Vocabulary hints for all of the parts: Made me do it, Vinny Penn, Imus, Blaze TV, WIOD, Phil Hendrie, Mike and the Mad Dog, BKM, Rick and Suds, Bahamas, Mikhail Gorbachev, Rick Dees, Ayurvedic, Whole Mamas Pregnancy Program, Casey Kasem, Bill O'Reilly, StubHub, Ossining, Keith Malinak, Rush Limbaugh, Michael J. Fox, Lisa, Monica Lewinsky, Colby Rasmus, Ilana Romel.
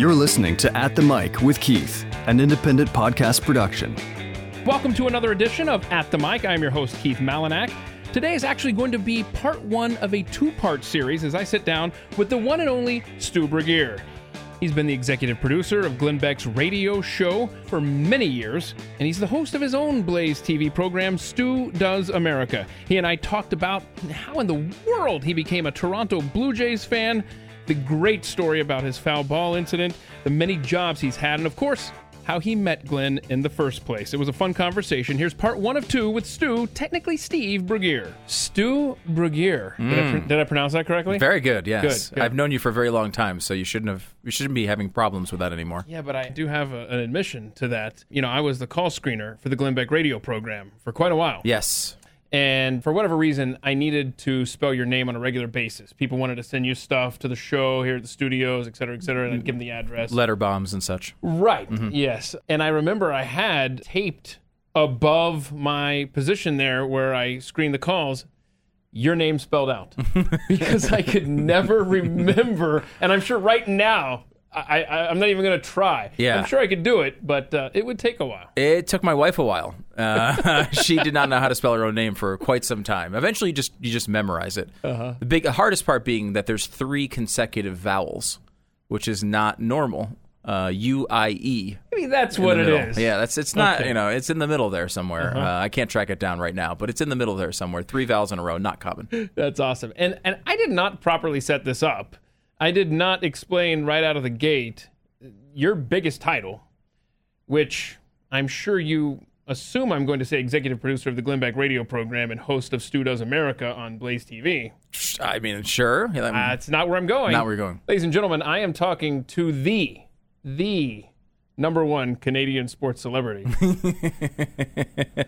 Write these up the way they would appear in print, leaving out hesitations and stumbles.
You're listening to At the Mic with Keith, an independent podcast production. Welcome to another edition of At the Mic. I'm your host, Keith Malinak. Today is actually going to be part one of a two-part series as I sit down with the one and only Stu Burguiere. He's been the executive producer of Glenn Beck's radio show for many years, and he's the host of his own Blaze TV program, Stu Does America. He and I talked about how in the world he became a Toronto Blue Jays fan, the great story about his foul ball incident, the many jobs he's had, and of course, how he met Glenn in the first place. It was a fun conversation. Here's part one of two with Stu, technically Steve Burguiere. Stu Burguiere. Did I pronounce that correctly? Very good, yes. Good. I've known you for a very long time, so you shouldn't be having problems with that anymore. Yeah, but I do have an admission to that. You know, I was the call screener for the Glenn Beck radio program for quite a while. Yes. And for whatever reason, I needed to spell your name on a regular basis. People wanted to send you stuff to the show here at the studios, et cetera, and I'd give them the address. Letter bombs and such. Right, yes. And I remember I had taped above my position there where I screened the calls, your name spelled out. Because I could never remember, and I'm sure right now, I'm not even going to try. Yeah. I'm sure I could do it, but it would take a while. It took my wife a while. She did not know how to spell her own name for quite some time. Eventually, you just memorize it. Uh-huh. The hardest part being that there's three consecutive vowels, which is not normal. U-I-E. I mean, that's what it is. Yeah, it's not, okay. You know, it's in the middle there somewhere. Uh-huh. I can't track it down right now, but it's in the middle there somewhere. Three vowels in a row, not common. That's awesome. And I did not properly set this up. I did not explain right out of the gate your biggest title, which I'm sure you assume I'm going to say executive producer of the Glenn Beck radio program and host of Stu Does America on Blaze TV. I mean, sure. That's not where I'm going. Not where you're going. Ladies and gentlemen, I am talking to the number one Canadian sports celebrity.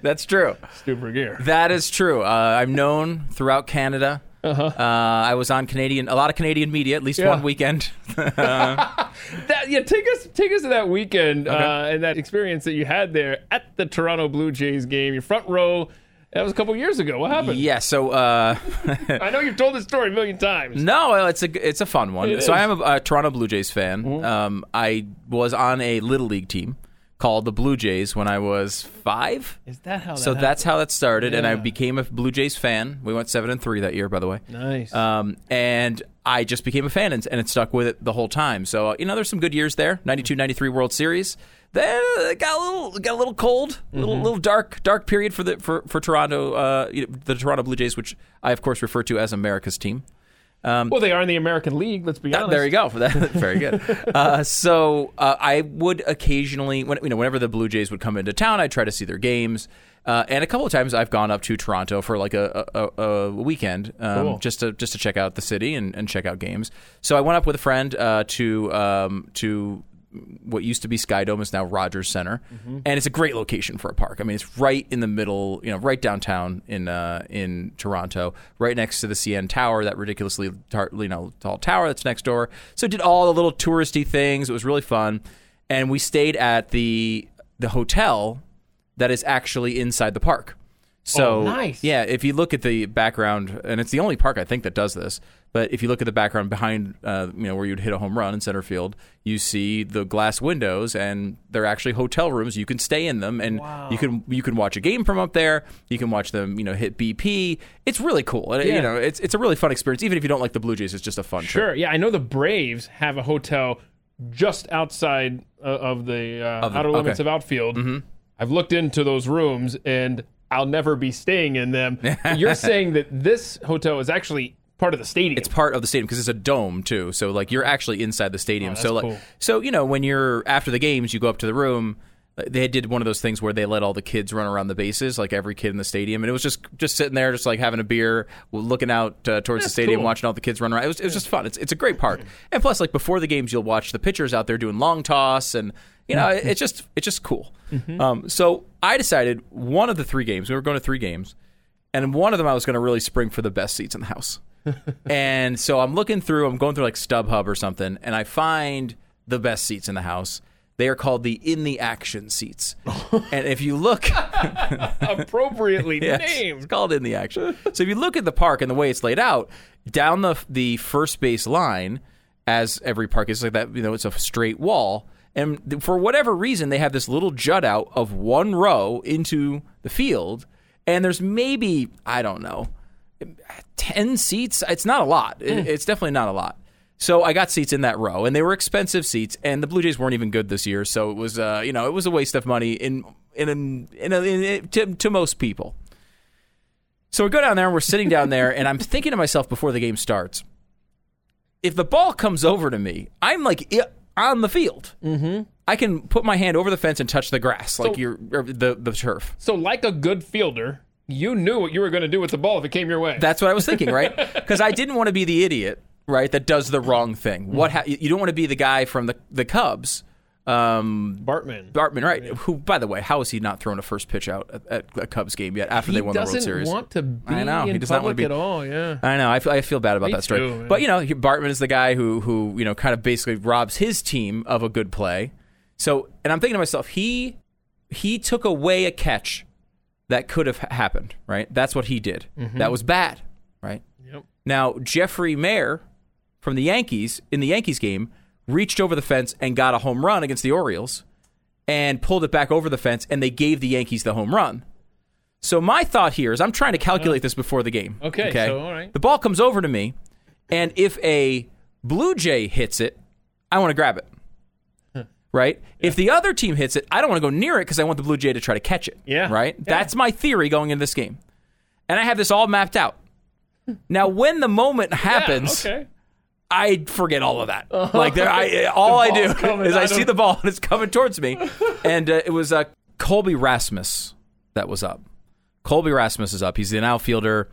That's true. Stu Burguiere. That is true. I'm known throughout Canada. Uh-huh. I was on a lot of Canadian media, at least one weekend. Take us to that weekend, okay. And that experience that you had there at the Toronto Blue Jays game, your front row. That was a couple years ago. What happened? Yeah, so I know you've told this story a million times. No, it's a fun one. It is. I am a Toronto Blue Jays fan. Mm-hmm. I was on a Little League team called the Blue Jays when I was 5. Is that how that happened? So that's how that started, and I became a Blue Jays fan. We went 7-3 that year, by the way. Nice. And I just became a fan, and it stuck with it the whole time. So, you know, there's some good years there, 92, 93 World Series. Then it got a little cold, a little dark period for Toronto, the Toronto Blue Jays, which I, of course, refer to as America's team. Well, they are in the American League, let's be honest. There you go. Very good. So I would occasionally, whenever the Blue Jays would come into town, I'd try to see their games. And a couple of times I've gone up to Toronto for like a weekend, cool. just to check out the city and check out games. So I went up with a friend to what used to be Skydome is now Rogers Center, and it's a great location for a park. I mean, it's right in the middle, right downtown in Toronto, right next to the CN Tower, that ridiculously tall tower that's next door. So it did all the little touristy things. It was really fun, and we stayed at the hotel that is actually inside the park. So, nice. Yeah, if you look at the background, and it's the only park I think that does this, but if you look at the background behind, where you'd hit a home run in center field, you see the glass windows, and they're actually hotel rooms. You can stay in them, and you can watch a game from up there. You can watch them, hit BP. It's really cool. Yeah. It's a really fun experience. Even if you don't like the Blue Jays, it's just a fun trip. Sure, yeah, I know the Braves have a hotel just outside of the outer limits of outfield. Mm-hmm. I've looked into those rooms, and I'll never be staying in them. You're saying that this hotel is actually part of the stadium. It's part of the stadium because it's a dome too. So like you're actually inside the stadium. Cool. So when you're after the games, you go up to the room. They did one of those things where they let all the kids run around the bases, like every kid in the stadium, and it was just sitting there, just like having a beer, looking out towards the stadium, cool. Watching all the kids run around. It was just fun. It's a great park, and plus, like before the games, you'll watch the pitchers out there doing long toss, and it's just cool. Mm-hmm. So I decided one of the three games we were going to three games, and one of them I was going to really spring for the best seats in the house, and so I'm going through like StubHub or something, and I find the best seats in the house. They are called the in the action seats. And if you look appropriately named. It's called in the action. So if you look at the park and the way it's laid out, down the first base line as every park is like that, you know, it's a straight wall. And for whatever reason, they have this little jut out of one row into the field. And there's maybe, I don't know, 10 seats. It's not a lot. It's definitely not a lot. So I got seats in that row, and they were expensive seats, and the Blue Jays weren't even good this year. So it was, you know, it was a waste of money to most people. So we go down there, and we're sitting down there, and I'm thinking to myself before the game starts, if the ball comes over to me, I'm like on the field. Mm-hmm. I can put my hand over the fence and touch the grass, so, like the turf. So like a good fielder, you knew what you were going to do with the ball if it came your way. That's what I was thinking, right? Because I didn't want to be the idiot, right, that does the wrong thing. Mm-hmm. You don't want to be the guy from the Cubs. Bartman, right? Yeah. Who, by the way, how is he not throwing a first pitch out at a Cubs game yet after they won the World Series? He doesn't want to be in public at all, yeah. I know. I feel bad about that story. Too, but, you know, Bartman is the guy who, you know, kind of basically robs his team of a good play. So, and I'm thinking to myself, he took away a catch that could have happened, right? That's what he did. Mm-hmm. That was bad, right? Yep. Now, Jeffrey Maier from the Yankees, in the Yankees game, reached over the fence and got a home run against the Orioles and pulled it back over the fence, and they gave the Yankees the home run. So my thought here is I'm trying to calculate this before the game. Okay, so all right. The ball comes over to me, and if a Blue Jay hits it, I want to grab it, right? Yeah. If the other team hits it, I don't want to go near it because I want the Blue Jay to try to catch it, right? Yeah. That's my theory going into this game. And I have this all mapped out. Now, when the moment happens... Yeah, okay. I forget all of that. Like I see the ball and it's coming towards me. And it was Colby Rasmus that was up. Colby Rasmus is up. He's an outfielder.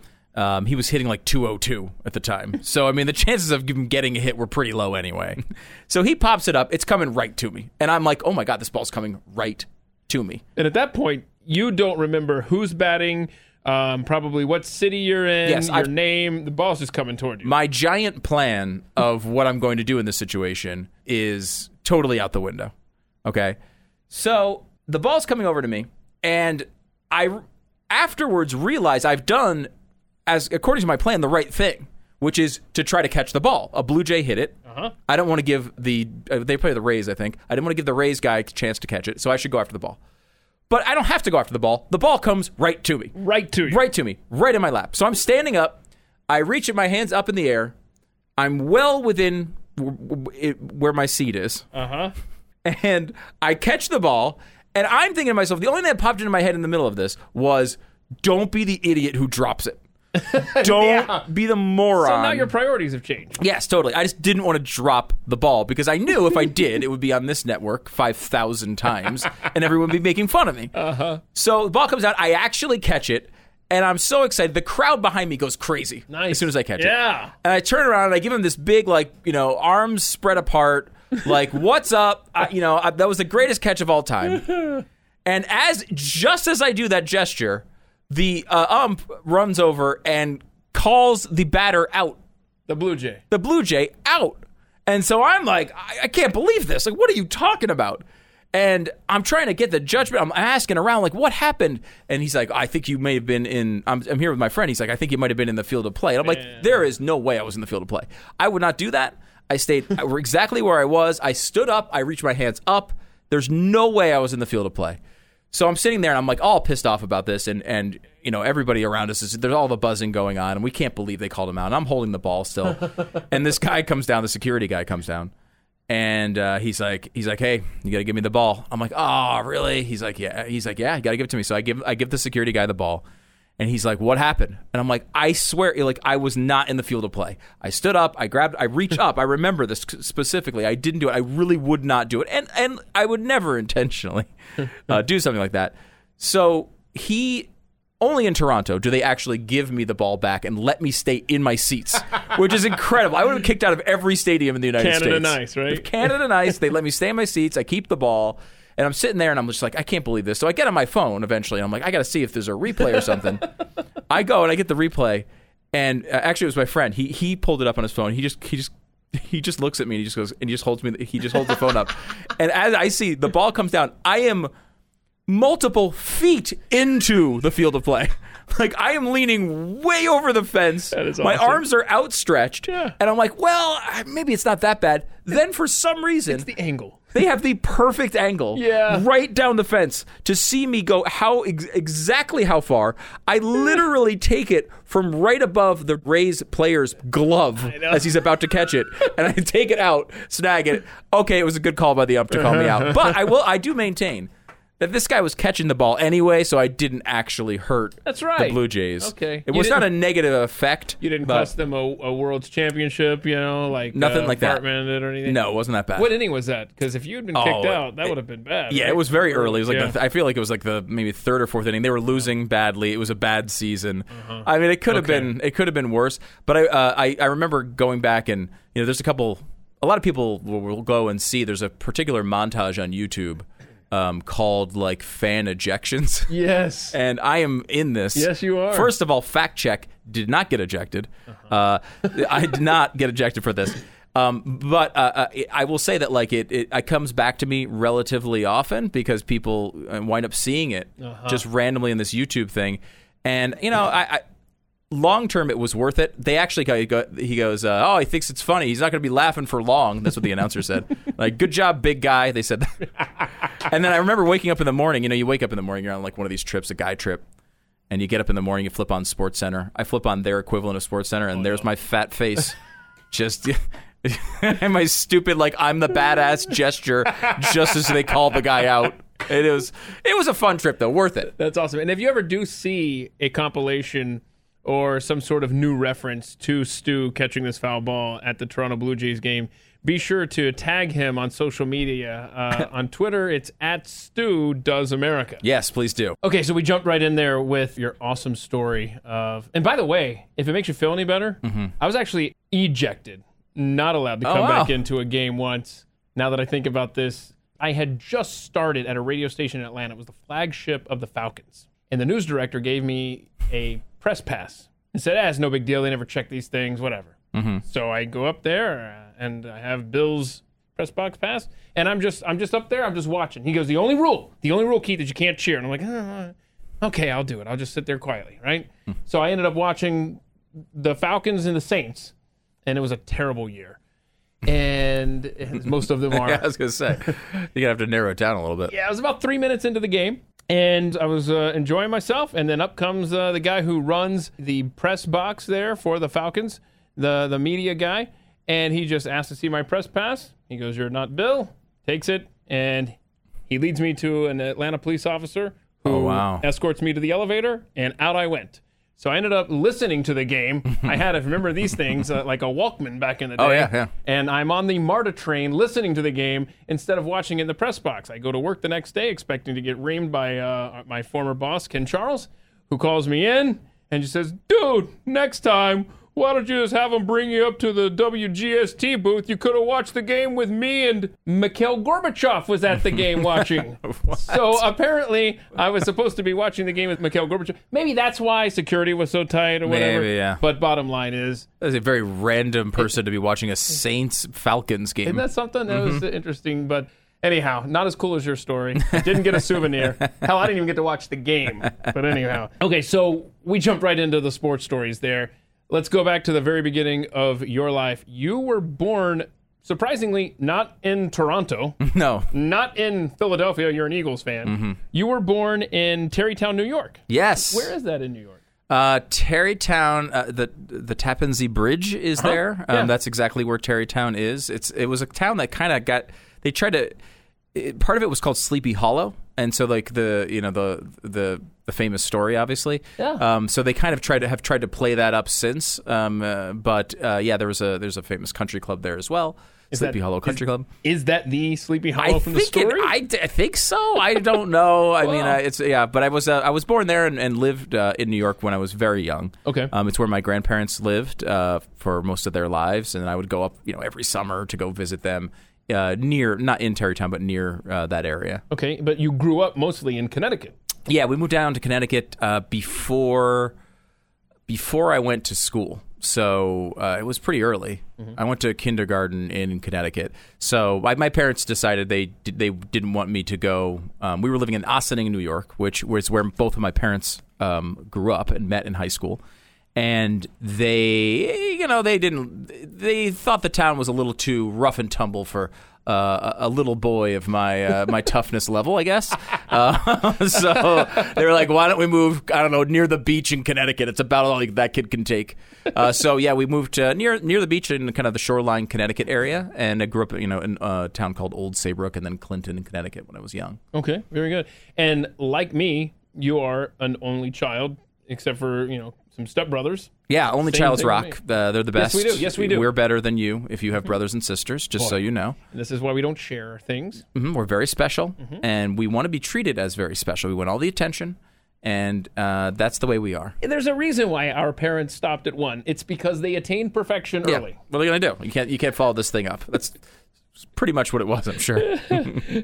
He was hitting like 202 at the time. So, I mean, the chances of him getting a hit were pretty low anyway. So he pops it up. It's coming right to me. And I'm like, oh, my God, this ball's coming right to me. And at that point, you don't remember who's batting, probably what city you're in, name. The ball's just coming toward you. My giant plan of what I'm going to do in this situation is totally out the window. Okay? So the ball's coming over to me, and I afterwards realize I've done, as according to my plan, the right thing, which is to try to catch the ball. A Blue Jay hit it. Uh-huh. I don't want to give they play the Rays, I think. I didn't want to give the Rays guy a chance to catch it, so I should go after the ball. But I don't have to go after the ball. The ball comes right to me. Right to you. Right to me. Right in my lap. So I'm standing up. I reach my hands up in the air. I'm well within where my seat is. Uh-huh. And I catch the ball. And I'm thinking to myself, the only thing that popped into my head in the middle of this was, don't be the idiot who drops it. Don't be the moron. So now your priorities have changed. Yes, totally. I just didn't want to drop the ball because I knew if I did, it would be on this network 5,000 times and everyone would be making fun of me. Uh-huh. So the ball comes out. I actually catch it, and I'm so excited. The crowd behind me goes crazy as soon as I catch it. Yeah. And I turn around, and I give him this big, like, you know, arms spread apart, like, what's up? That was the greatest catch of all time. And just as I do that gesture, the ump runs over and calls the batter out. The Blue Jay out. And so I'm like, I can't believe this. Like, what are you talking about? And I'm trying to get the judgment. I'm asking around, like, what happened? And he's like, I think you may have been in... I'm here with my friend. He's like, I think you might have been in the field of play. And I'm like, there is no way I was in the field of play. I would not do that. I stayed exactly where I was. I stood up. I reached my hands up. There's no way I was in the field of play. So I'm sitting there, and I'm like all pissed off about this, and you know, everybody around us, there's all the buzzing going on, and we can't believe they called him out, and I'm holding the ball still. And this guy comes down, the security guy comes down, and he's like, hey, you got to give me the ball. I'm like, oh, really? He's like, yeah, you got to give it to me. So I give the security guy the ball, and he's like, what happened? And I'm like, I swear, like, I was not in the field of play. I stood up, I reached up. I remember this specifically. I didn't do it. I really would not do it, and I would never intentionally do something like that. So only in Toronto do they actually give me the ball back and let me stay in my seats, which is incredible. I would have been kicked out of every stadium in the United States. Canada nice, right? If Canada nice. They let me stay in my seats. I keep the ball, and I'm sitting there, and I'm just like, I can't believe this. So I get on my phone eventually, and I'm like, I got to see if there's a replay or something. I go, and I get the replay, and actually it was my friend. He pulled it up on his phone. He just looks at me, and he just goes, and he just holds the phone up. And as I see, the ball comes down. I am... multiple feet into the field of play. Like, I am leaning way over the fence. That is awesome. My arms are outstretched. Yeah. And I'm like, well, maybe it's not that bad. Then for some reason... It's the angle. They have the perfect angle. Yeah. Right down the fence to see me go exactly how far. I literally take it from right above the Rays player's glove as he's about to catch it. And I take it out, snag it. Okay, it was a good call by the ump to call me out. But I do maintain... that this guy was catching the ball anyway, so I didn't actually hurt the Blue Jays. Okay. It was not a negative effect. You didn't cost them a world's championship, you know, like nothing like that. Bartman did or anything? No, it wasn't that bad. What inning was that? Because if you had been kicked out, that would have been bad. Yeah, right? It was very early. It was like I feel like it was like the maybe third or fourth inning. They were losing badly. It was a bad season. Uh-huh. I mean, it could have been. It could have been worse. But I remember going back and you know, there's a lot of people will go and see. There's a particular montage on YouTube. Called like fan ejections. Yes. And I am in this. Yes, you are. First of all, fact check, did not get ejected. Uh-huh. I did not get ejected for this. But I will say that like it comes back to me relatively often because people wind up seeing it just randomly in this YouTube thing. And, you know, I long term, it was worth it. They actually he goes, oh, he thinks it's funny. He's not going to be laughing for long. That's what the announcer said. Like, good job, big guy. They said that. And then I remember waking up in the morning. You know, you wake up in the morning, you're on like one of these trips, a guy trip, and you get up in the morning, you flip on SportsCenter. I flip on their equivalent of SportsCenter, and there's my fat face just... and my stupid, like, I'm the badass gesture just as they called the guy out. It was a fun trip, though. Worth it. That's awesome. And if you ever do see a compilation or some sort of new reference to Stu catching this foul ball at the Toronto Blue Jays game, be sure to tag him on social media. On Twitter, it's @StuDoesAmerica. Yes, please do. Okay, so we jumped right in there with your awesome story of... And by the way, if it makes you feel any better, I was actually ejected. Not allowed to come back into a game once. Now that I think about this, I had just started at a radio station in Atlanta. It was the flagship of the Falcons. And the news director gave me a press pass and said, it's no big deal. They never check these things, whatever. Mm-hmm. So I go up there... and I have Bill's press box pass, and I'm just up there, I'm just watching. He goes, the only rule, Keith, is you can't cheer. And I'm like, okay, I'll do it. I'll just sit there quietly, right? So I ended up watching the Falcons and the Saints, and it was a terrible year. And most of them are. Yeah, I was going to say, you're going to have to narrow it down a little bit. Yeah, I was about 3 minutes into the game, and I was enjoying myself, and then up comes the guy who runs the press box there for the Falcons, the media guy. And he just asked to see my press pass. He goes, you're not Bill. Takes it, and he leads me to an Atlanta police officer who escorts me to the elevator, and out I went. So I ended up listening to the game. I had, if you remember these things, like a Walkman back in the day. Oh, yeah. And I'm on the MARTA train listening to the game instead of watching in the press box. I go to work the next day expecting to get reamed by my former boss, Ken Charles, who calls me in and just says, dude, next time, why don't you just have them bring you up to the WGST booth? You could have watched the game with me, and Mikhail Gorbachev was at the game watching. So apparently I was supposed to be watching the game with Mikhail Gorbachev. Maybe that's why security was so tight or whatever. Maybe, yeah. But bottom line is... that was a very random person to be watching a Saints-Falcons game. Isn't that something? That was interesting, but... anyhow, not as cool as your story. I didn't get a souvenir. Hell, I didn't even get to watch the game. But anyhow. Okay, so we jumped right into the sports stories there. Let's go back to the very beginning of your life. You were born, surprisingly, not in Toronto. No. Not in Philadelphia. You're an Eagles fan. Mm-hmm. You were born in Tarrytown, New York. Yes. Where is that in New York? Tarrytown, the Tappan Zee Bridge is there. Yeah. That's exactly where Tarrytown is. It was a town that kind of got, they tried to, part of it was called Sleepy Hollow. And so, like the famous story, obviously. Yeah. So they kind of tried to play that up since. There's a famous country club there as well. Sleepy Hollow Country Club. Is that the Sleepy Hollow from the story? I think so. I don't know. I mean, But I was born there and lived in New York when I was very young. Okay. It's where my grandparents lived for most of their lives, and I would go up, you know, every summer to go visit them. Near, not in Tarrytown, but near that area. Okay, but you grew up mostly in Connecticut. Yeah, we moved down to Connecticut before before I went to school. So it was pretty early. Mm-hmm. I went to kindergarten in Connecticut. So my parents decided they didn't want me to go. We were living in Ossining, New York, which was where both of my parents grew up and met in high school. And they thought the town was a little too rough and tumble for a little boy of my toughness level, I guess. So they were like, why don't we move, I don't know, near the beach in Connecticut? It's about all that kid can take. So, yeah, we moved to near the beach in kind of the shoreline Connecticut area. And I grew up, in a town called Old Saybrook and then Clinton in Connecticut when I was young. Okay, very good. And like me, you are an only child, except for, some stepbrothers. Yeah, only child's rock. They're the best. Yes, we do. We're better than you if you have brothers and sisters, just so you know. This is why we don't share things. Mm-hmm. We're very special, and we want to be treated as very special. We want all the attention, and that's the way we are. There's a reason why our parents stopped at one. It's because they attained perfection early. What are they going to do? You can't follow this thing up. That's pretty much what it was, I'm sure.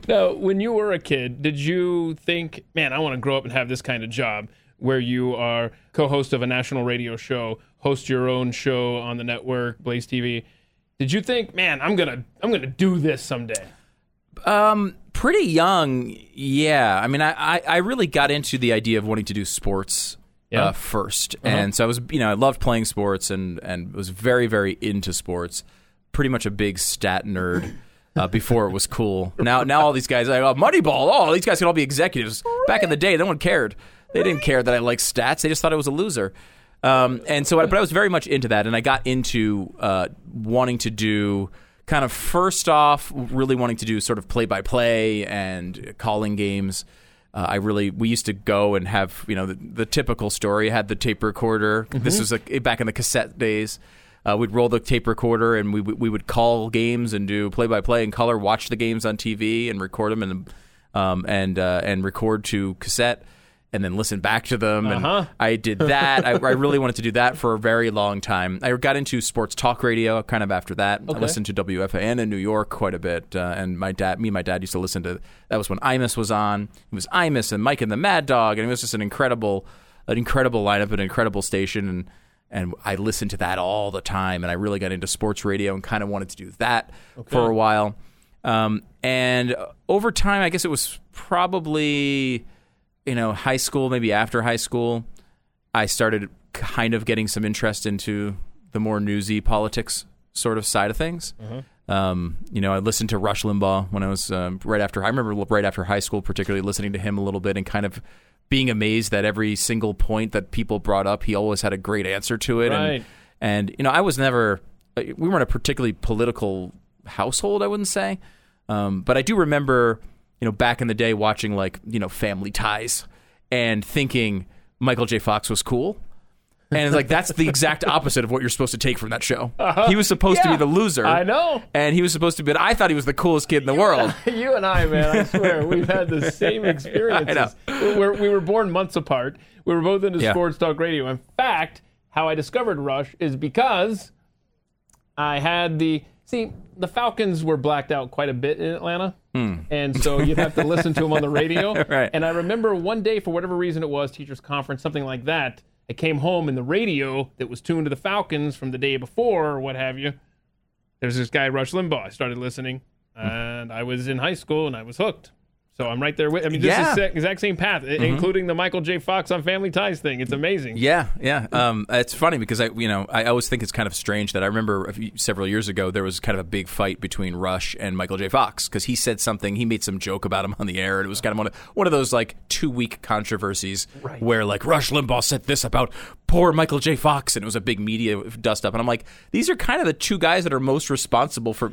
Now, when you were a kid, did you think, man, I want to grow up and have this kind of job, where you are co-host of a national radio show, host your own show on the network, Blaze TV. Did you think, man, I'm gonna do this someday? Pretty young, yeah. I mean, I really got into the idea of wanting to do sports first, and so I was, I loved playing sports and was very, very into sports. Pretty much a big stat nerd. Before it was cool. Now all these guys, Moneyball, these guys can all be executives. Back in the day, no one cared. They didn't care that I liked stats. They just thought I was a loser. But I was very much into that, and I got into wanting to do kind of first off, really wanting to do sort of play-by-play and calling games. We used to go and have, the typical story. I had the tape recorder. Mm-hmm. This was back in the cassette days. We'd roll the tape recorder, and we would call games and do play-by-play and color, watch the games on TV and record them and record to cassette and then listen back to them. And I did that. I really wanted to do that for a very long time. I got into sports talk radio kind of after that. Okay. I listened to WFAN in New York quite a bit, and me and my dad used to listen to. That was when Imus was on. It was Imus and Mike and the Mad Dog, and it was just an incredible lineup, an incredible station, and I listened to that all the time, and I really got into sports radio and kind of wanted to do that for a while. And over time, I guess it was probably, high school, maybe after high school, I started kind of getting some interest into the more newsy politics sort of side of things. Mm-hmm. I listened to Rush Limbaugh when I was right after high school, particularly listening to him a little bit and kind of being amazed that every single point that people brought up, he always had a great answer to it. Right. And I was never, we weren't a particularly political household, I wouldn't say. But I do remember, back in the day watching Family Ties and thinking Michael J. Fox was cool. And it's like, that's the exact opposite of what you're supposed to take from that show. Uh-huh. He was supposed to be the loser. I know. And he was supposed to be, I thought he was the coolest kid in the world. You and I, man, I swear, we've had the same experiences. I know. We were born months apart. We were both into sports talk radio. In fact, how I discovered Rush is because I had the Falcons were blacked out quite a bit in Atlanta. Mm. And so you'd have to listen to them on the radio. Right. And I remember one day, for whatever reason it was, teachers conference, something like that, I came home and the radio that was tuned to the Falcons from the day before or what have you, there's this guy, Rush Limbaugh. I started listening, and I was in high school, and I was hooked. So I'm right there with, this is the exact same path, including the Michael J. Fox on Family Ties thing. It's amazing. Yeah, yeah. It's funny because I always think it's kind of strange that I remember several years ago there was kind of a big fight between Rush and Michael J. Fox because he said something, he made some joke about him on the air, and it was kind of one of those like 2-week controversies where like Rush Limbaugh said this about poor Michael J. Fox, and it was a big media dust up. And I'm like, these are kind of the two guys that are most responsible for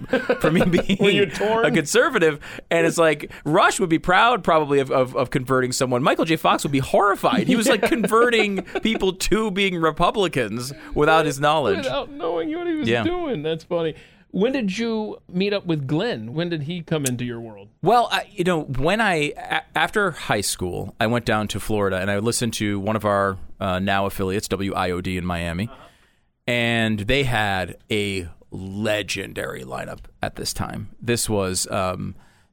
me being a conservative. And it's like Rush would be proud probably of converting someone. Michael J. Fox would be horrified. He was like converting people to being Republicans without his knowledge. Without knowing what he was doing. That's funny. When did you meet up with Glenn? When did he come into your world? Well, after high school, I went down to Florida and I listened to one of our now affiliates, WIOD in Miami, and they had a legendary lineup at this time. This was...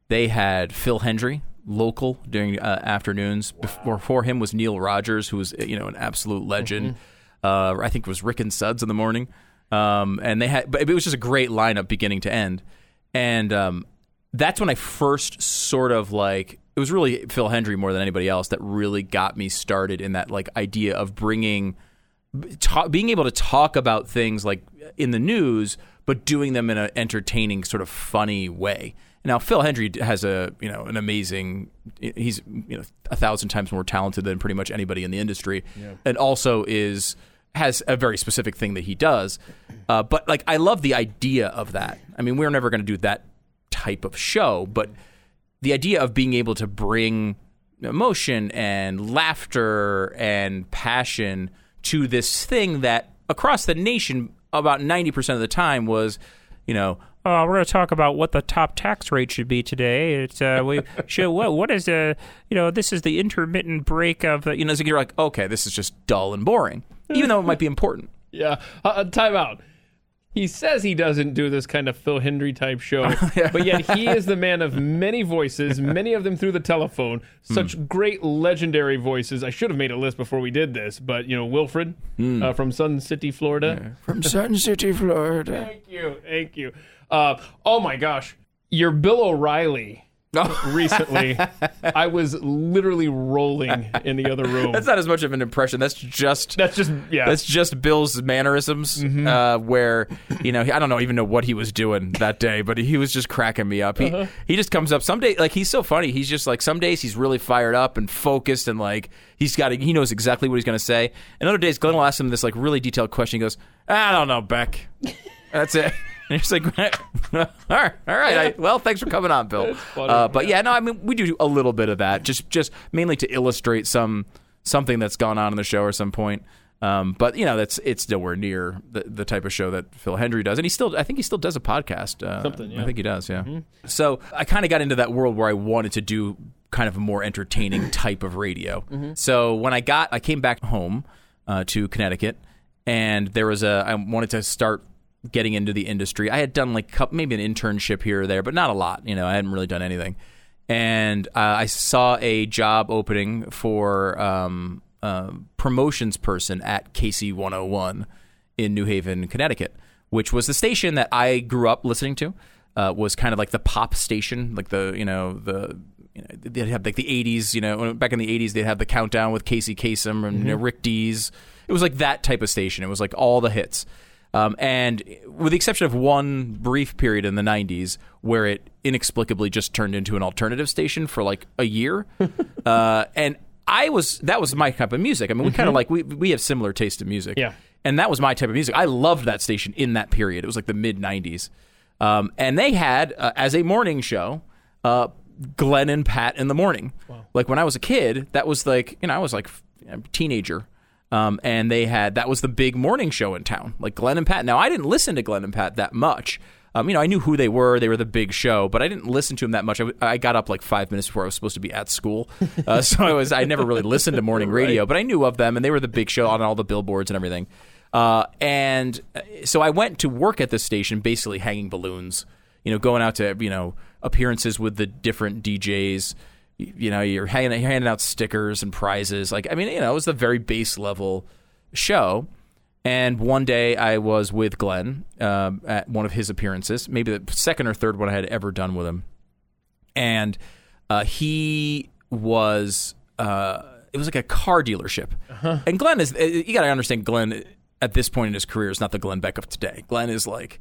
They had Phil Hendrie, local, during afternoons. Before him was Neil Rogers, who was an absolute legend. I think it was Rick and Suds in the morning. And they had, but it was just a great lineup beginning to end. And that's when I first sort of like, it was really Phil Hendrie more than anybody else that really got me started in that like idea of bringing, being able to talk about things like in the news, but doing them in an entertaining sort of funny way. Now, Phil Hendrie has a, you know, an amazing, he's, you know, 1,000 times more talented than pretty much anybody in the industry. Yeah. And also is, has a very specific thing that he does. But like, I love the idea of that. I mean, we're never going to do that type of show, but the idea of being able to bring emotion and laughter and passion to this thing that across the nation about 90% of the time was, you know, oh, we're going to talk about what the top tax rate should be today. It's we should, what is the, you know, this is the intermittent break of the, you know, so you're like, okay, this is just dull and boring, even though it might be important. Yeah. Time out. He says he doesn't do this kind of Phil Hendrie type show, but yet he is the man of many voices, many of them through the telephone. Such great legendary voices. I should have made a list before we did this, but, you know, Wilfred from Sun City, Florida. Yeah. From Sun City, Florida. Thank you. Oh, my gosh. Your Bill O'Reilly recently, I was literally rolling in the other room. That's not as much of an impression. That's just Bill's mannerisms, where, you know, I don't know, even know what he was doing that day, but he was just cracking me up. He just comes up some day, like, he's so funny. He's just like, some days he's really fired up and focused and like, he knows exactly what he's going to say. And other days, Glenn will ask him this like really detailed question. He goes, I don't know, Beck. That's it. And it's like, all right. Thanks for coming on, Bill. Funny, but yeah, no, I mean, we do a little bit of that, just mainly to illustrate something that's gone on in the show or some point. But you know, it's nowhere near the type of show that Phil Hendrie does, and I think he still does a podcast. Something, yeah. I think he does, yeah. Mm-hmm. So I kind of got into that world where I wanted to do kind of a more entertaining type of radio. Mm-hmm. So when I came back home to Connecticut, and I wanted to start getting into the industry. I had done like maybe an internship here or there, but not a lot. You know, I hadn't really done anything. And I saw a job opening for promotions person at KC 101 in New Haven, Connecticut, which was the station that I grew up listening to. Was kind of like the pop station, like they'd have like the 80s, you know, back in the 80s, they'd have the Countdown with Casey Kasem and you know, Rick Dees. It was like that type of station. It was like all the hits. And with the exception of one brief period in the 90s where it inexplicably just turned into an alternative station for like a year. And that was my type of music. I mean, we kind of like, we have similar taste in music. Yeah. And that was my type of music. I loved that station in that period. It was like the mid 90s. And they had, as a morning show, Glenn and Pat in the morning. Wow. Like when I was a kid, that was like, you know, I was like a teenager. And that was the big morning show in town, like Glenn and Pat. Now, I didn't listen to Glenn and Pat that much. You know, I knew who they were the big show, but I didn't listen to them that much. I got up like 5 minutes before I was supposed to be at school. So I never really listened to morning radio, but I knew of them and they were the big show on all the billboards and everything. And so I went to work at this station, basically hanging balloons, you know, going out to, you know, appearances with the different DJs. You know, you're handing out stickers and prizes. Like, I mean, you know, it was the very base level show. And one day I was with Glenn at one of his appearances, maybe the second or third one I had ever done with him. And he was, it was like a car dealership. Uh-huh. And Glenn is, you got to understand, Glenn at this point in his career is not the Glenn Beck of today. Glenn is like,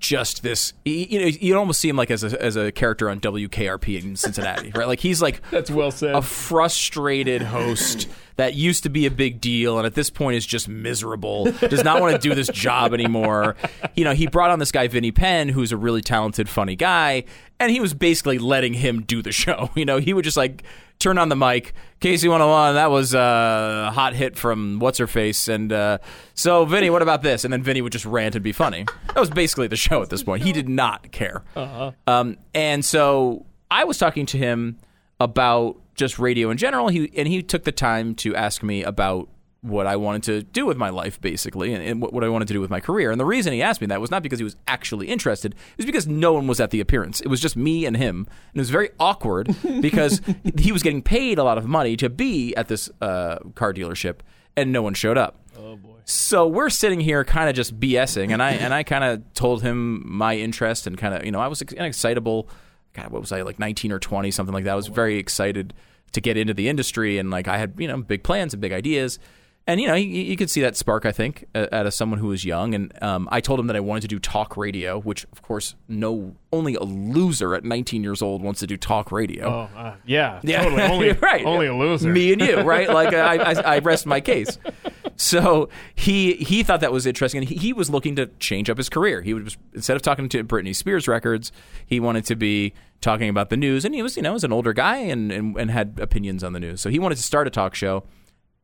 just this, you know, you almost see him like as a character on WKRP in Cincinnati, right? Like he's like that's well said. A frustrated host that used to be a big deal and at this point is just miserable, does not want to do this job anymore. You know, he brought on this guy Vinny Penn, who's a really talented, funny guy, and he was basically letting him do the show. You know, he would just like turn on the mic, KC 101, that was a hot hit from What's-Her-Face, and so, Vinny, what about this? And then Vinny would just rant and be funny. That was basically the show at this point. He did not care. Uh-huh. And so I was talking to him about just radio in general, and he took the time to ask me about what I wanted to do with my life, basically, and what I wanted to do with my career. And the reason he asked me that was not because he was actually interested. It was because no one was at the appearance. It was just me and him. And it was very awkward because he was getting paid a lot of money to be at this car dealership, and no one showed up. Oh boy. So we're sitting here kind of just BSing, and I kind of told him my interest, and kind of, you know, I was an excitable, God, what was I, like 19 or 20, something like that. I was very excited to get into the industry, and like I had, you know, big plans and big ideas. And, you know, you could see that spark, I think, out of someone who was young. And I told him that I wanted to do talk radio, which, of course, only a loser at 19 years old wants to do talk radio. Oh, yeah, totally. Only, right. Only a loser. Me and you, right? Like, I rest my case. So he thought that was interesting. And he was looking to change up his career. He was, instead of talking to Britney Spears records, he wanted to be talking about the news. And he was, you know, was an older guy and had opinions on the news. So he wanted to start a talk show.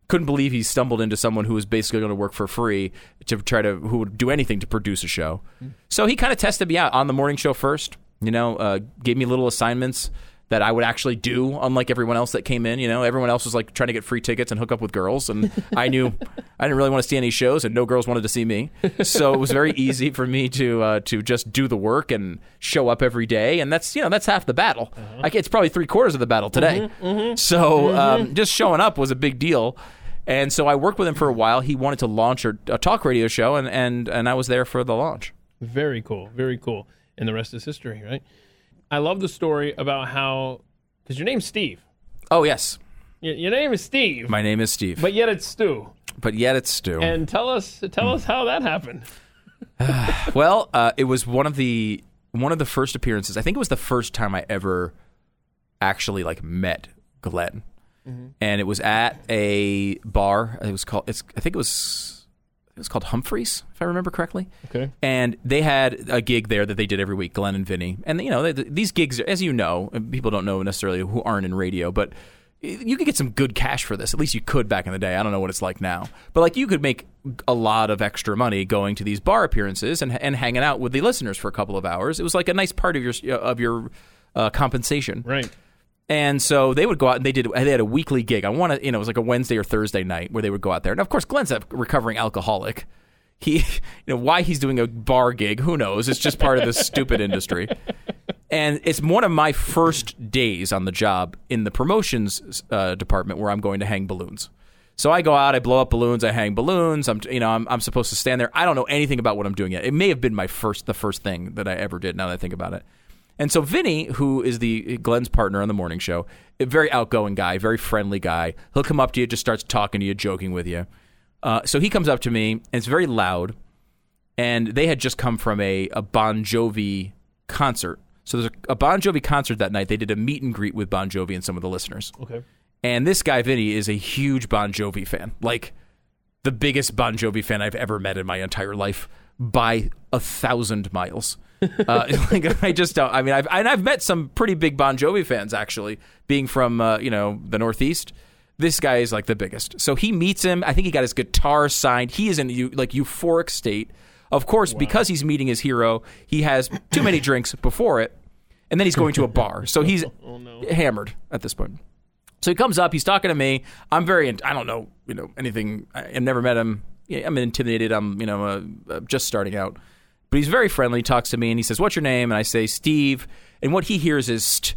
Couldn't believe he stumbled into someone who was basically going to work for free who would do anything to produce a show. So he kind of tested me out on the morning show first, you know, gave me little assignments that I would actually do, unlike everyone else that came in. You know, everyone else was like trying to get free tickets and hook up with girls. And I knew I didn't really want to see any shows, and no girls wanted to see me. So it was very easy for me to just do the work and show up every day. And that's, you know, that's half the battle. Uh-huh. It's probably 3/4 of the battle today. Mm-hmm, mm-hmm. So just showing up was a big deal. And so I worked with him for a while. He wanted to launch a talk radio show, and I was there for the launch. Very cool. Very cool. And the rest is history, right? I love the story about how, because your name's Steve. Oh, yes. Your name is Steve. My name is Steve. But yet it's Stu. And tell us how that happened. Well, it was one of the first appearances. I think it was the first time I ever actually like met Glenn. Mm-hmm. And it was at a bar. It was called Humphreys, if I remember correctly. Okay. And they had a gig there that they did every week, Glenn and Vinny. And, you know, these gigs, as you know, people don't know necessarily who aren't in radio, but you could get some good cash for this. At least you could back in the day. I don't know what it's like now. But, like, you could make a lot of extra money going to these bar appearances and hanging out with the listeners for a couple of hours. It was, like, a nice part of your compensation. Right. And so they would go out, and they had a weekly gig. It was like a Wednesday or Thursday night where they would go out there. And of course, Glenn's a recovering alcoholic. He, you know, why he's doing a bar gig, who knows? It's just part of this stupid industry. And it's one of my first days on the job in the promotions department where I'm going to hang balloons. So I go out, I blow up balloons, I hang balloons. I'm supposed to stand there. I don't know anything about what I'm doing yet. It may have been the first thing that I ever did. Now that I think about it. And so Vinny, who is Glenn's partner on the morning show, a very outgoing guy, very friendly guy. He'll come up to you, just starts talking to you, joking with you. So he comes up to me, and it's very loud. And they had just come from a Bon Jovi concert. So there's a Bon Jovi concert that night. They did a meet and greet with Bon Jovi and some of the listeners. Okay. And this guy, Vinny, is a huge Bon Jovi fan. Like, the biggest Bon Jovi fan I've ever met in my entire life by 1,000 miles. Like, I just don't. I mean, I've met some pretty big Bon Jovi fans, actually, being from you know, the Northeast. This guy is like the biggest. So he meets him. I think he got his guitar signed. He is in like euphoric state, of course, wow. Because he's meeting his hero. He has too many drinks before it, and then he's going to a bar. So he's hammered at this point. So he comes up. He's talking to me. I'm very. I don't know. You know anything? I've never met him. I'm intimidated. I'm just starting out. But he's very friendly. He talks to me, and he says, "What's your name?" And I say, "Steve." And what he hears is St.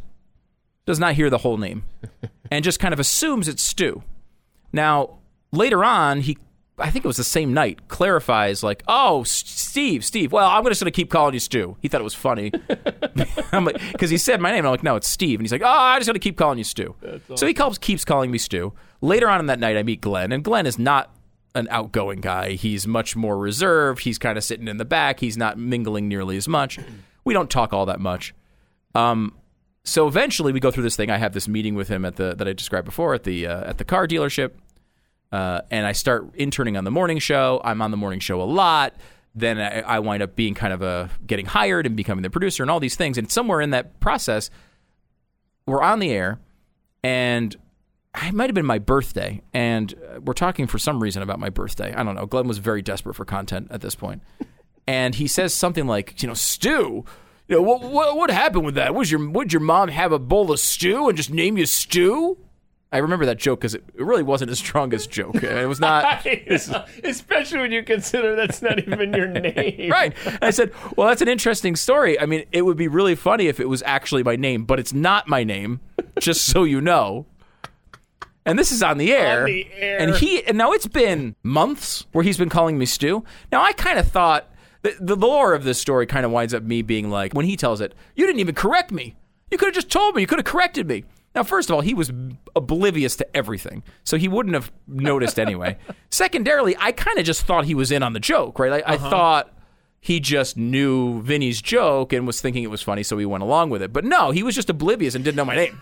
Does not hear the whole name and just kind of assumes it's Stu. Now, later on, I think it was the same night, clarifies like, "Oh, Steve. Well, I'm just going to keep calling you Stu." He thought it was funny. I'm like, because he said my name. I'm like, "No, it's Steve." And he's like, "Oh, I'm just going to keep calling you Stu." Awesome. So he keeps calling me Stu. Later on in that night, I meet Glenn, and Glenn is not an outgoing guy. He's much more reserved. He's kind of sitting in the back. He's not mingling nearly as much. We don't talk all that much. So eventually we go through this thing. I have this meeting with him that I described before at the car dealership, and I start interning on the morning show. I'm on the morning show a lot. Then I wind up being kind of getting hired and becoming the producer and all these things. And somewhere in that process, we're on the air, and it might have been my birthday, and we're talking for some reason about my birthday. I don't know. Glenn was very desperate for content at this point. And he says something like, "You know, Stu, you know, what happened with that? Would your mom have a bowl of stew and just name you Stu?" I remember that joke because it really wasn't his strongest joke. It was not. Especially when you consider that's not even your name. Right. And I said, "Well, that's an interesting story. I mean, it would be really funny if it was actually my name, but it's not my name, just so you know." And this is on the air. And now it's been months where he's been calling me Stu. Now, I kind of thought the lore of this story kind of winds up me being like, when he tells it, you didn't even correct me. You could have just told me. You could have corrected me. Now, first of all, he was oblivious to everything, so he wouldn't have noticed anyway. Secondarily, I kind of just thought he was in on the joke, right? I thought he just knew Vinny's joke and was thinking it was funny, so he went along with it. But no, he was just oblivious and didn't know my name.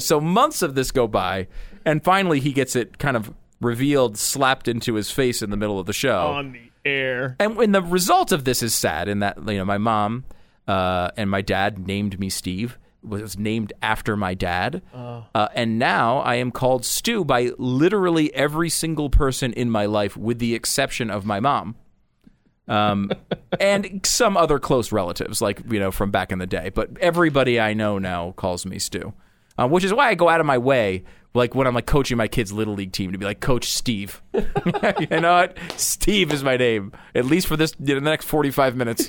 So months of this go by, and finally he gets it kind of revealed, slapped into his face in the middle of the show. On the air. And the result of this is sad in that, you know, my mom and my dad named me Steve. Was named after my dad, and now I am called Stu by literally every single person in my life, with the exception of my mom, and some other close relatives, like, you know, from back in the day. But everybody I know now calls me Stu, which is why I go out of my way, like when I'm like coaching my kids' little league team, to be like, Coach Steve. You know what? Steve is my name, at least for this, you know, the next 45 minutes.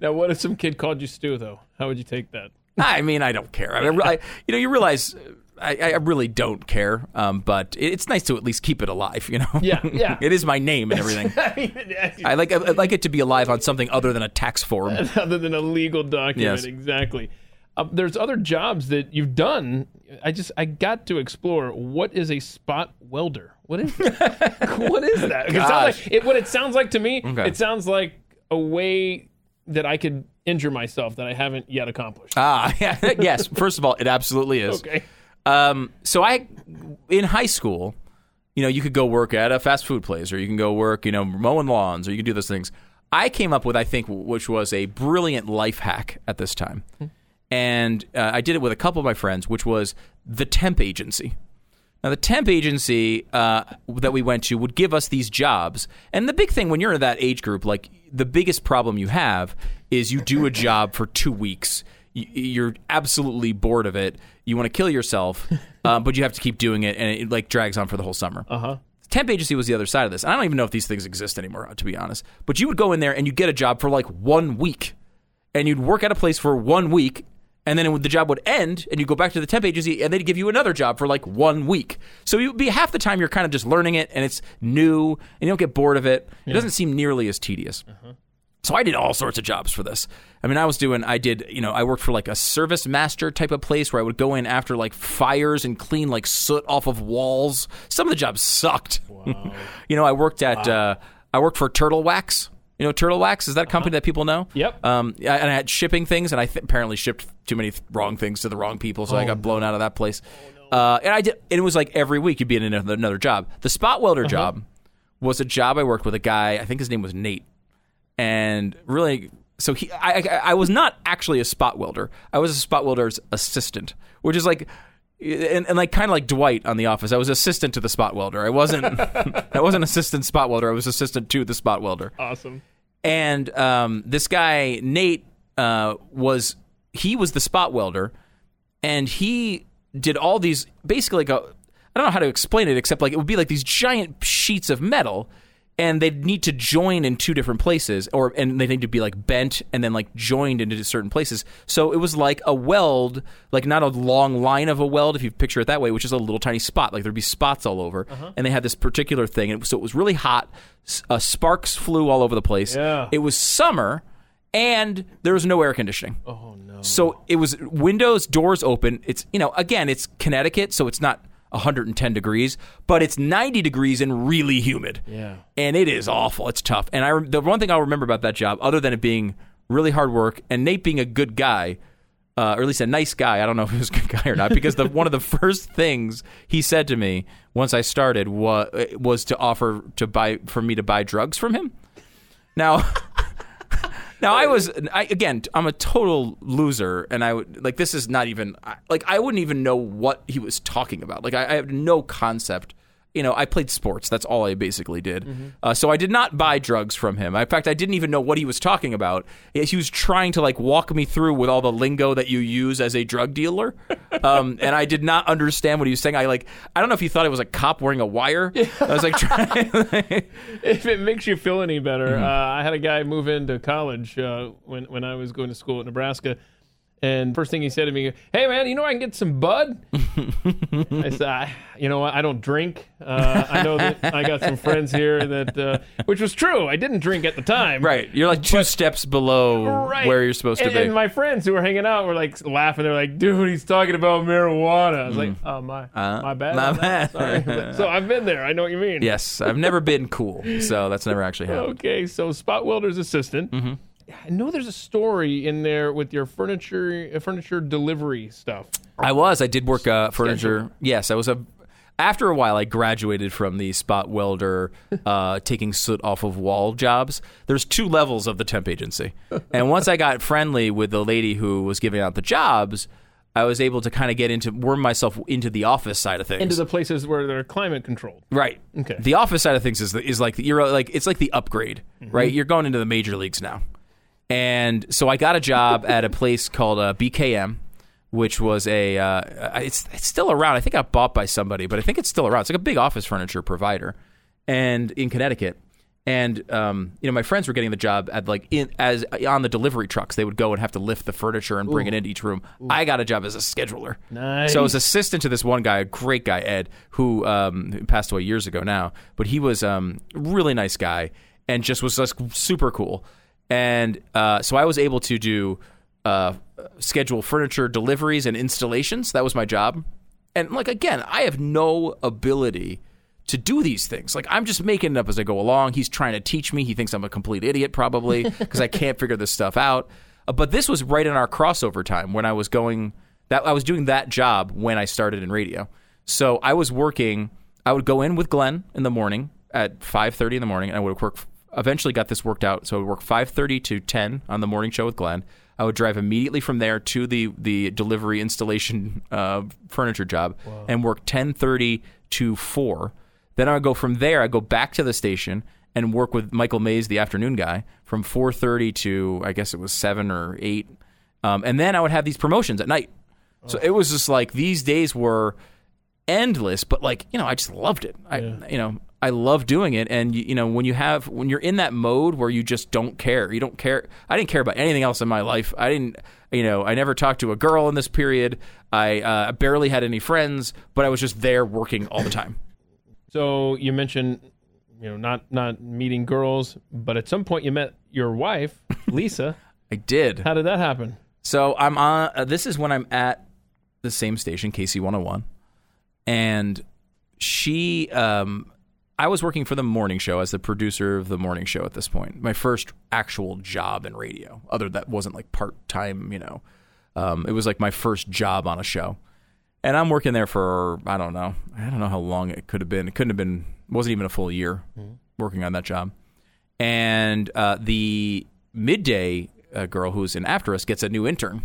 Now, what if some kid called you Stu, though? How would you take that? I mean, I don't care. You know, you realize I really don't care, but it's nice to at least keep it alive, you know? Yeah. It is my name and everything. I like it to be alive on something other than a tax form. Other than a legal document, yes. Exactly. There's other jobs that you've done. I got to explore, what is a spot welder? What is that? What is that? What it sounds like to me, It sounds like a way that I could injure myself that I haven't yet accomplished. Yes. First of all, it absolutely is. Okay. So in high school, you know, you could go work at a fast food place, or you can go work, you know, mowing lawns, or you can do those things. I came up with, I think, which was a brilliant life hack at this time. And I did it with a couple of my friends, which was the temp agency. Now, the temp agency that we went to would give us these jobs. And the big thing when you're in that age group, like, the biggest problem you have is you do a job for 2 weeks. You're absolutely bored of it. You want to kill yourself, but you have to keep doing it, and it like drags on for the whole summer. Uh-huh. Temp agency was the other side of this. I don't even know if these things exist anymore, to be honest. But you would go in there, and you'd get a job for like 1 week, and you'd work at a place for 1 week, and then the job would end, and you go back to the temp agency, and they'd give you another job for like 1 week. So you'd be half the time you're kind of just learning it, and it's new, and you don't get bored of it. Yeah. It doesn't seem nearly as tedious. Uh-huh. So I did all sorts of jobs for this. I mean, I worked for like a service master type of place where I would go in after like fires and clean like soot off of walls. Some of the jobs sucked. Wow. You know, I worked for Turtle Wax. You know, Turtle Wax, is that a company that people know? Yep. And I had shipping things, and I apparently shipped too many wrong things to the wrong people, so I got blown out of that place. Oh, no. And it was like every week you'd be in another job. The spot welder job was a job I worked with a guy, I think his name was Nate, and really, so I was not actually a spot welder. I was a spot welder's assistant, which is like. And like kind of like Dwight on The Office, I was assistant to the spot welder. I wasn't assistant spot welder. I was assistant to the spot welder. Awesome. And this guy Nate was the spot welder, and he did all these basically like I don't know how to explain it except like it would be like these giant sheets of metal, and they'd need to join in two different places, and they need to be like bent and then like joined into certain places. So it was like a weld, like not a long line of a weld, if you picture it that way, which is a little tiny spot. Like there'd be spots all over, and they had this particular thing. And so it was really hot. Sparks flew all over the place. Yeah. It was summer, and there was no air conditioning. Oh no! So it was windows, doors open. It's, you know, again, it's Connecticut, so it's not 110 degrees, but it's 90 degrees and really humid. Yeah. And it is awful. It's tough. And the one thing I'll remember about that job, other than it being really hard work and Nate being a good guy, or at least a nice guy, I don't know if he was a good guy or not, because one of the first things he said to me once I started was to offer for me to buy drugs from him. Now... Now, I'm a total loser, and I would, like, this is not even, like, I wouldn't even know what he was talking about. Like, I have no concept. You know, I played sports. That's all I basically did. Mm-hmm. So I did not buy drugs from him. In fact, I didn't even know what he was talking about. He was trying to, like, walk me through with all the lingo that you use as a drug dealer, and I did not understand what he was saying. I don't know if he thought it was a cop wearing a wire. I was like, if it makes you feel any better, I had a guy move into college when I was going to school at Nebraska. And first thing he said to me, hey, man, you know I can get some Bud? I said, you know what? I don't drink. I know that I got some friends here that, which was true. I didn't drink at the time. Right. You're like two steps below where you're supposed to be. And my friends who were hanging out were like laughing. They're like, dude, he's talking about marijuana. I was like, oh, my bad. My bad. Sorry. But, so I've been there. I know what you mean. Yes. I've never been cool. So that's never actually happened. Okay. So Spot Welder's assistant. Mm-hmm. I know there's a story in there with your furniture delivery stuff. I did work furniture. Yes, I was after a while, I graduated from the spot welder taking soot off of wall jobs. There's two levels of the temp agency. And once I got friendly with the lady who was giving out the jobs, I was able to kind of worm myself into the office side of things. Into the places where they're climate controlled. Right. Okay. The office side of things is like, it's like the upgrade, mm-hmm. right? You're going into the major leagues now. And so I got a job at a place called BKM, which was it's still around. I think I got bought by somebody, but I think it's still around. It's like a big office furniture provider, and in Connecticut. And my friends were getting the job at on the delivery trucks. They would go and have to lift the furniture and bring it into each room. Ooh. I got a job as a scheduler. Nice. So I was assistant to this one guy, a great guy, Ed, who passed away years ago now, but he was a really nice guy and just was super cool. And so I was able to do schedule furniture deliveries and installations. That was my job. And again, I have no ability to do these things. I'm just making it up as I go along. He's trying to teach me. He thinks I'm a complete idiot probably because I can't figure this stuff out. But this was right in our crossover time when I was doing that job when I started in radio. So I was working. I would go in with Glenn in the morning at 5:30 in the morning, and I would work. Eventually got this worked out, so I would work 5:30 to 10 on the morning show with Glenn. I would drive immediately from there to the delivery installation furniture job. Wow. And work 10:30 to 4. Then I would go from there. I'd go back to the station and work with Michael Mays, the afternoon guy, from 4:30 to, I guess it was 7 or 8. And then I would have these promotions at night. Oh. So it was just these days were endless, but I just loved it. Yeah. I love doing it, and when you're in that mode where you just don't care. You don't care. I didn't care about anything else in my life. I didn't, I never talked to a girl in this period. I barely had any friends, but I was just there working all the time. So you mentioned, not meeting girls, but at some point you met your wife, Lisa. I did. How did that happen? So I'm on. This is when I'm at the same station, KC 101, and she. I was working for the morning show as the producer of the morning show at this point. My first actual job in radio, other that wasn't part-time, it was my first job on a show. And I'm working there for, I don't know how long it could have been. It couldn't have been, wasn't even a full year working on that job. And the midday girl who's in after us gets a new intern.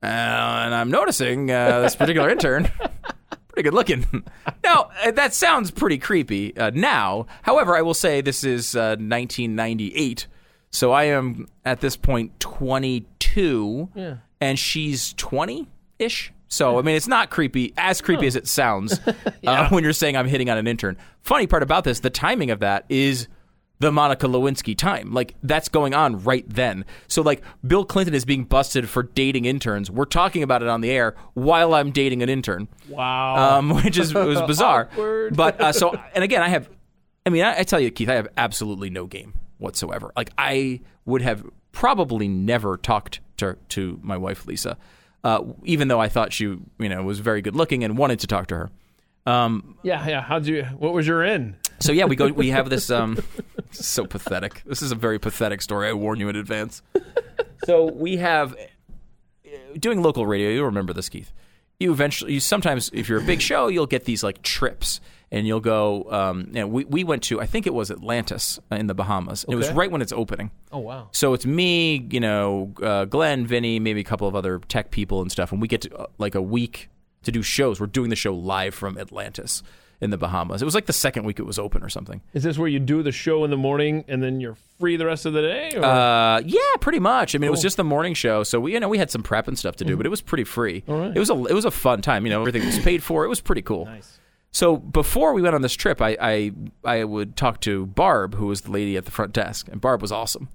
And I'm noticing this particular intern... Pretty good looking. Now, that sounds pretty creepy now. However, I will say this is 1998. So I am at this point 22, yeah. And she's 20-ish. So, it's not creepy, as creepy as it sounds yeah. When you're saying I'm hitting on an intern. Funny part about this, the timing of that is the Monica Lewinsky time. That's going on right then. So, Bill Clinton is being busted for dating interns. We're talking about it on the air while I'm dating an intern. Wow. It was bizarre. But, and again, I tell you, Keith, I have absolutely no game whatsoever. I would have probably never talked to my wife, Lisa, even though I thought she, was very good looking and wanted to talk to her. Yeah. What was your in? So yeah, we have this, so pathetic. This is a very pathetic story. I warn you in advance. So we have, doing local radio, you'll remember this, Keith. You sometimes, if you're a big show, you'll get these trips and you'll go, we went to, I think it was Atlantis in the Bahamas. Okay. It was right when it's opening. Oh, wow. So it's me, Glenn, Vinny, maybe a couple of other tech people and stuff. And we get to a week to do shows. We're doing the show live from Atlantis in the Bahamas. It was the second week it was open or something. Is this where you do the show in the morning and then you're free the rest of the day? Or? Yeah, pretty much. It was just the morning show, so we we had some prep and stuff to do, but it was pretty free. All right. It was a fun time. Everything was paid for. It was pretty cool. Nice. So before we went on this trip, I would talk to Barb, who was the lady at the front desk, and Barb was awesome.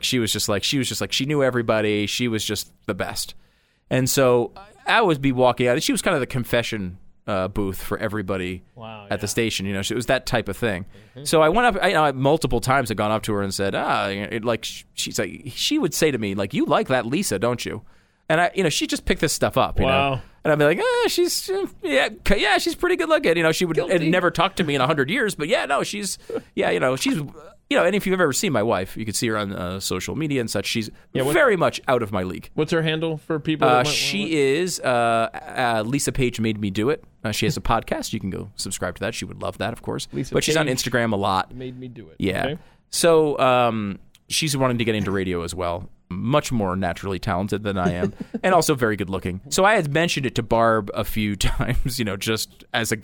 She was just she knew everybody. She was just the best. And so I would be walking out. She was kind of the confession booth for everybody at the station. You know, it was that type of thing. Mm-hmm. So I went up, I multiple times had gone up to her and said, she's like, she would say to me, like, you like that Lisa, don't you? And I, you know, she just picked this stuff up, you know. And I'd be like, she's pretty good looking. You know, she would and never talk to me in 100 years, but she's, and if you've ever seen my wife, you could see her on social media and such. She's very much out of my league. What's her handle for people? She is Lisa Page Made Me Do It. She has a podcast. You can go subscribe to that. She would love that, of course. She's on Instagram a lot. Made Me Do It. Yeah. Okay. So she's wanting to get into radio as well. Much more naturally talented than I am, and also very good looking. So I had mentioned it to Barb a few times, you know, just as a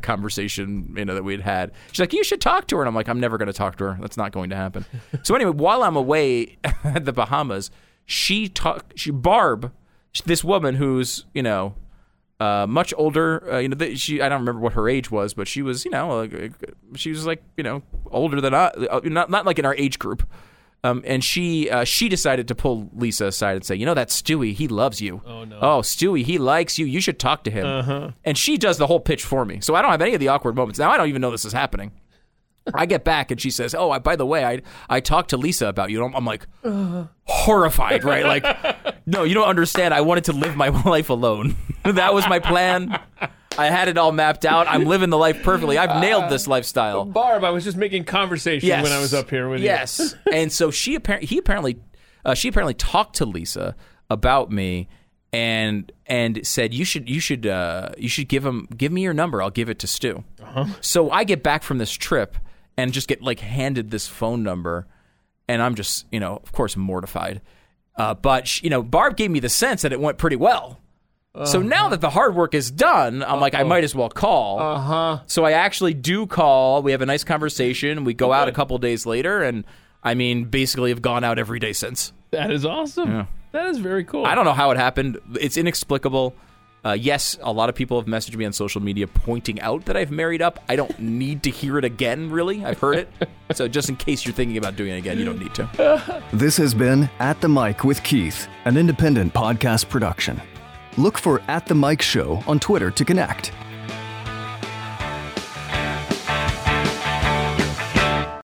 conversation, you know, that we'd had. She's like, you should talk to her. And I'm like, I'm never going to talk to her. That's not going to happen. So anyway, while I'm away at the Bahamas, Barb, this woman who's, you know, much older, I don't remember what her age was, but she was, you know, older than I, not like in our age group. And she decided to pull Lisa aside and say, you know, that Stewie, he loves you. Oh, no. Oh, Stewie, he likes you. You should talk to him. Uh-huh. And she does the whole pitch for me. So I don't have any of the awkward moments. Now, I don't even know this is happening. I get back and she says, oh, by the way, I talked to Lisa about you. I'm like horrified, right? Like, no, you don't understand. I wanted to live my life alone. That was my plan. I had it all mapped out. I'm living the life perfectly. I've nailed this lifestyle. Barb, I was just making conversation when I was up here with you. Yes. And so she apparently talked to Lisa about me and said, you should give me your number. I'll give it to Stu. Uh-huh. So I get back from this trip and just get like handed this phone number, and I'm just, you know, of course mortified. But she, you know, Barb gave me the sense that it went pretty well. So now that the hard work is done, I'm like, I might as well call. Uh-huh. So I actually do call. We have a nice conversation. We go out a couple days later, and I mean, basically have gone out every day since. That is awesome. Yeah. That is very cool. I don't know how it happened. It's inexplicable. Yes, a lot of people have messaged me on social media pointing out that I've married up. I don't need to hear it again, really. I've heard it. So just in case you're thinking about doing it again, you don't need to. This has been At the Mic with Keith, an independent podcast production. Look for At The Mic Show on Twitter to connect.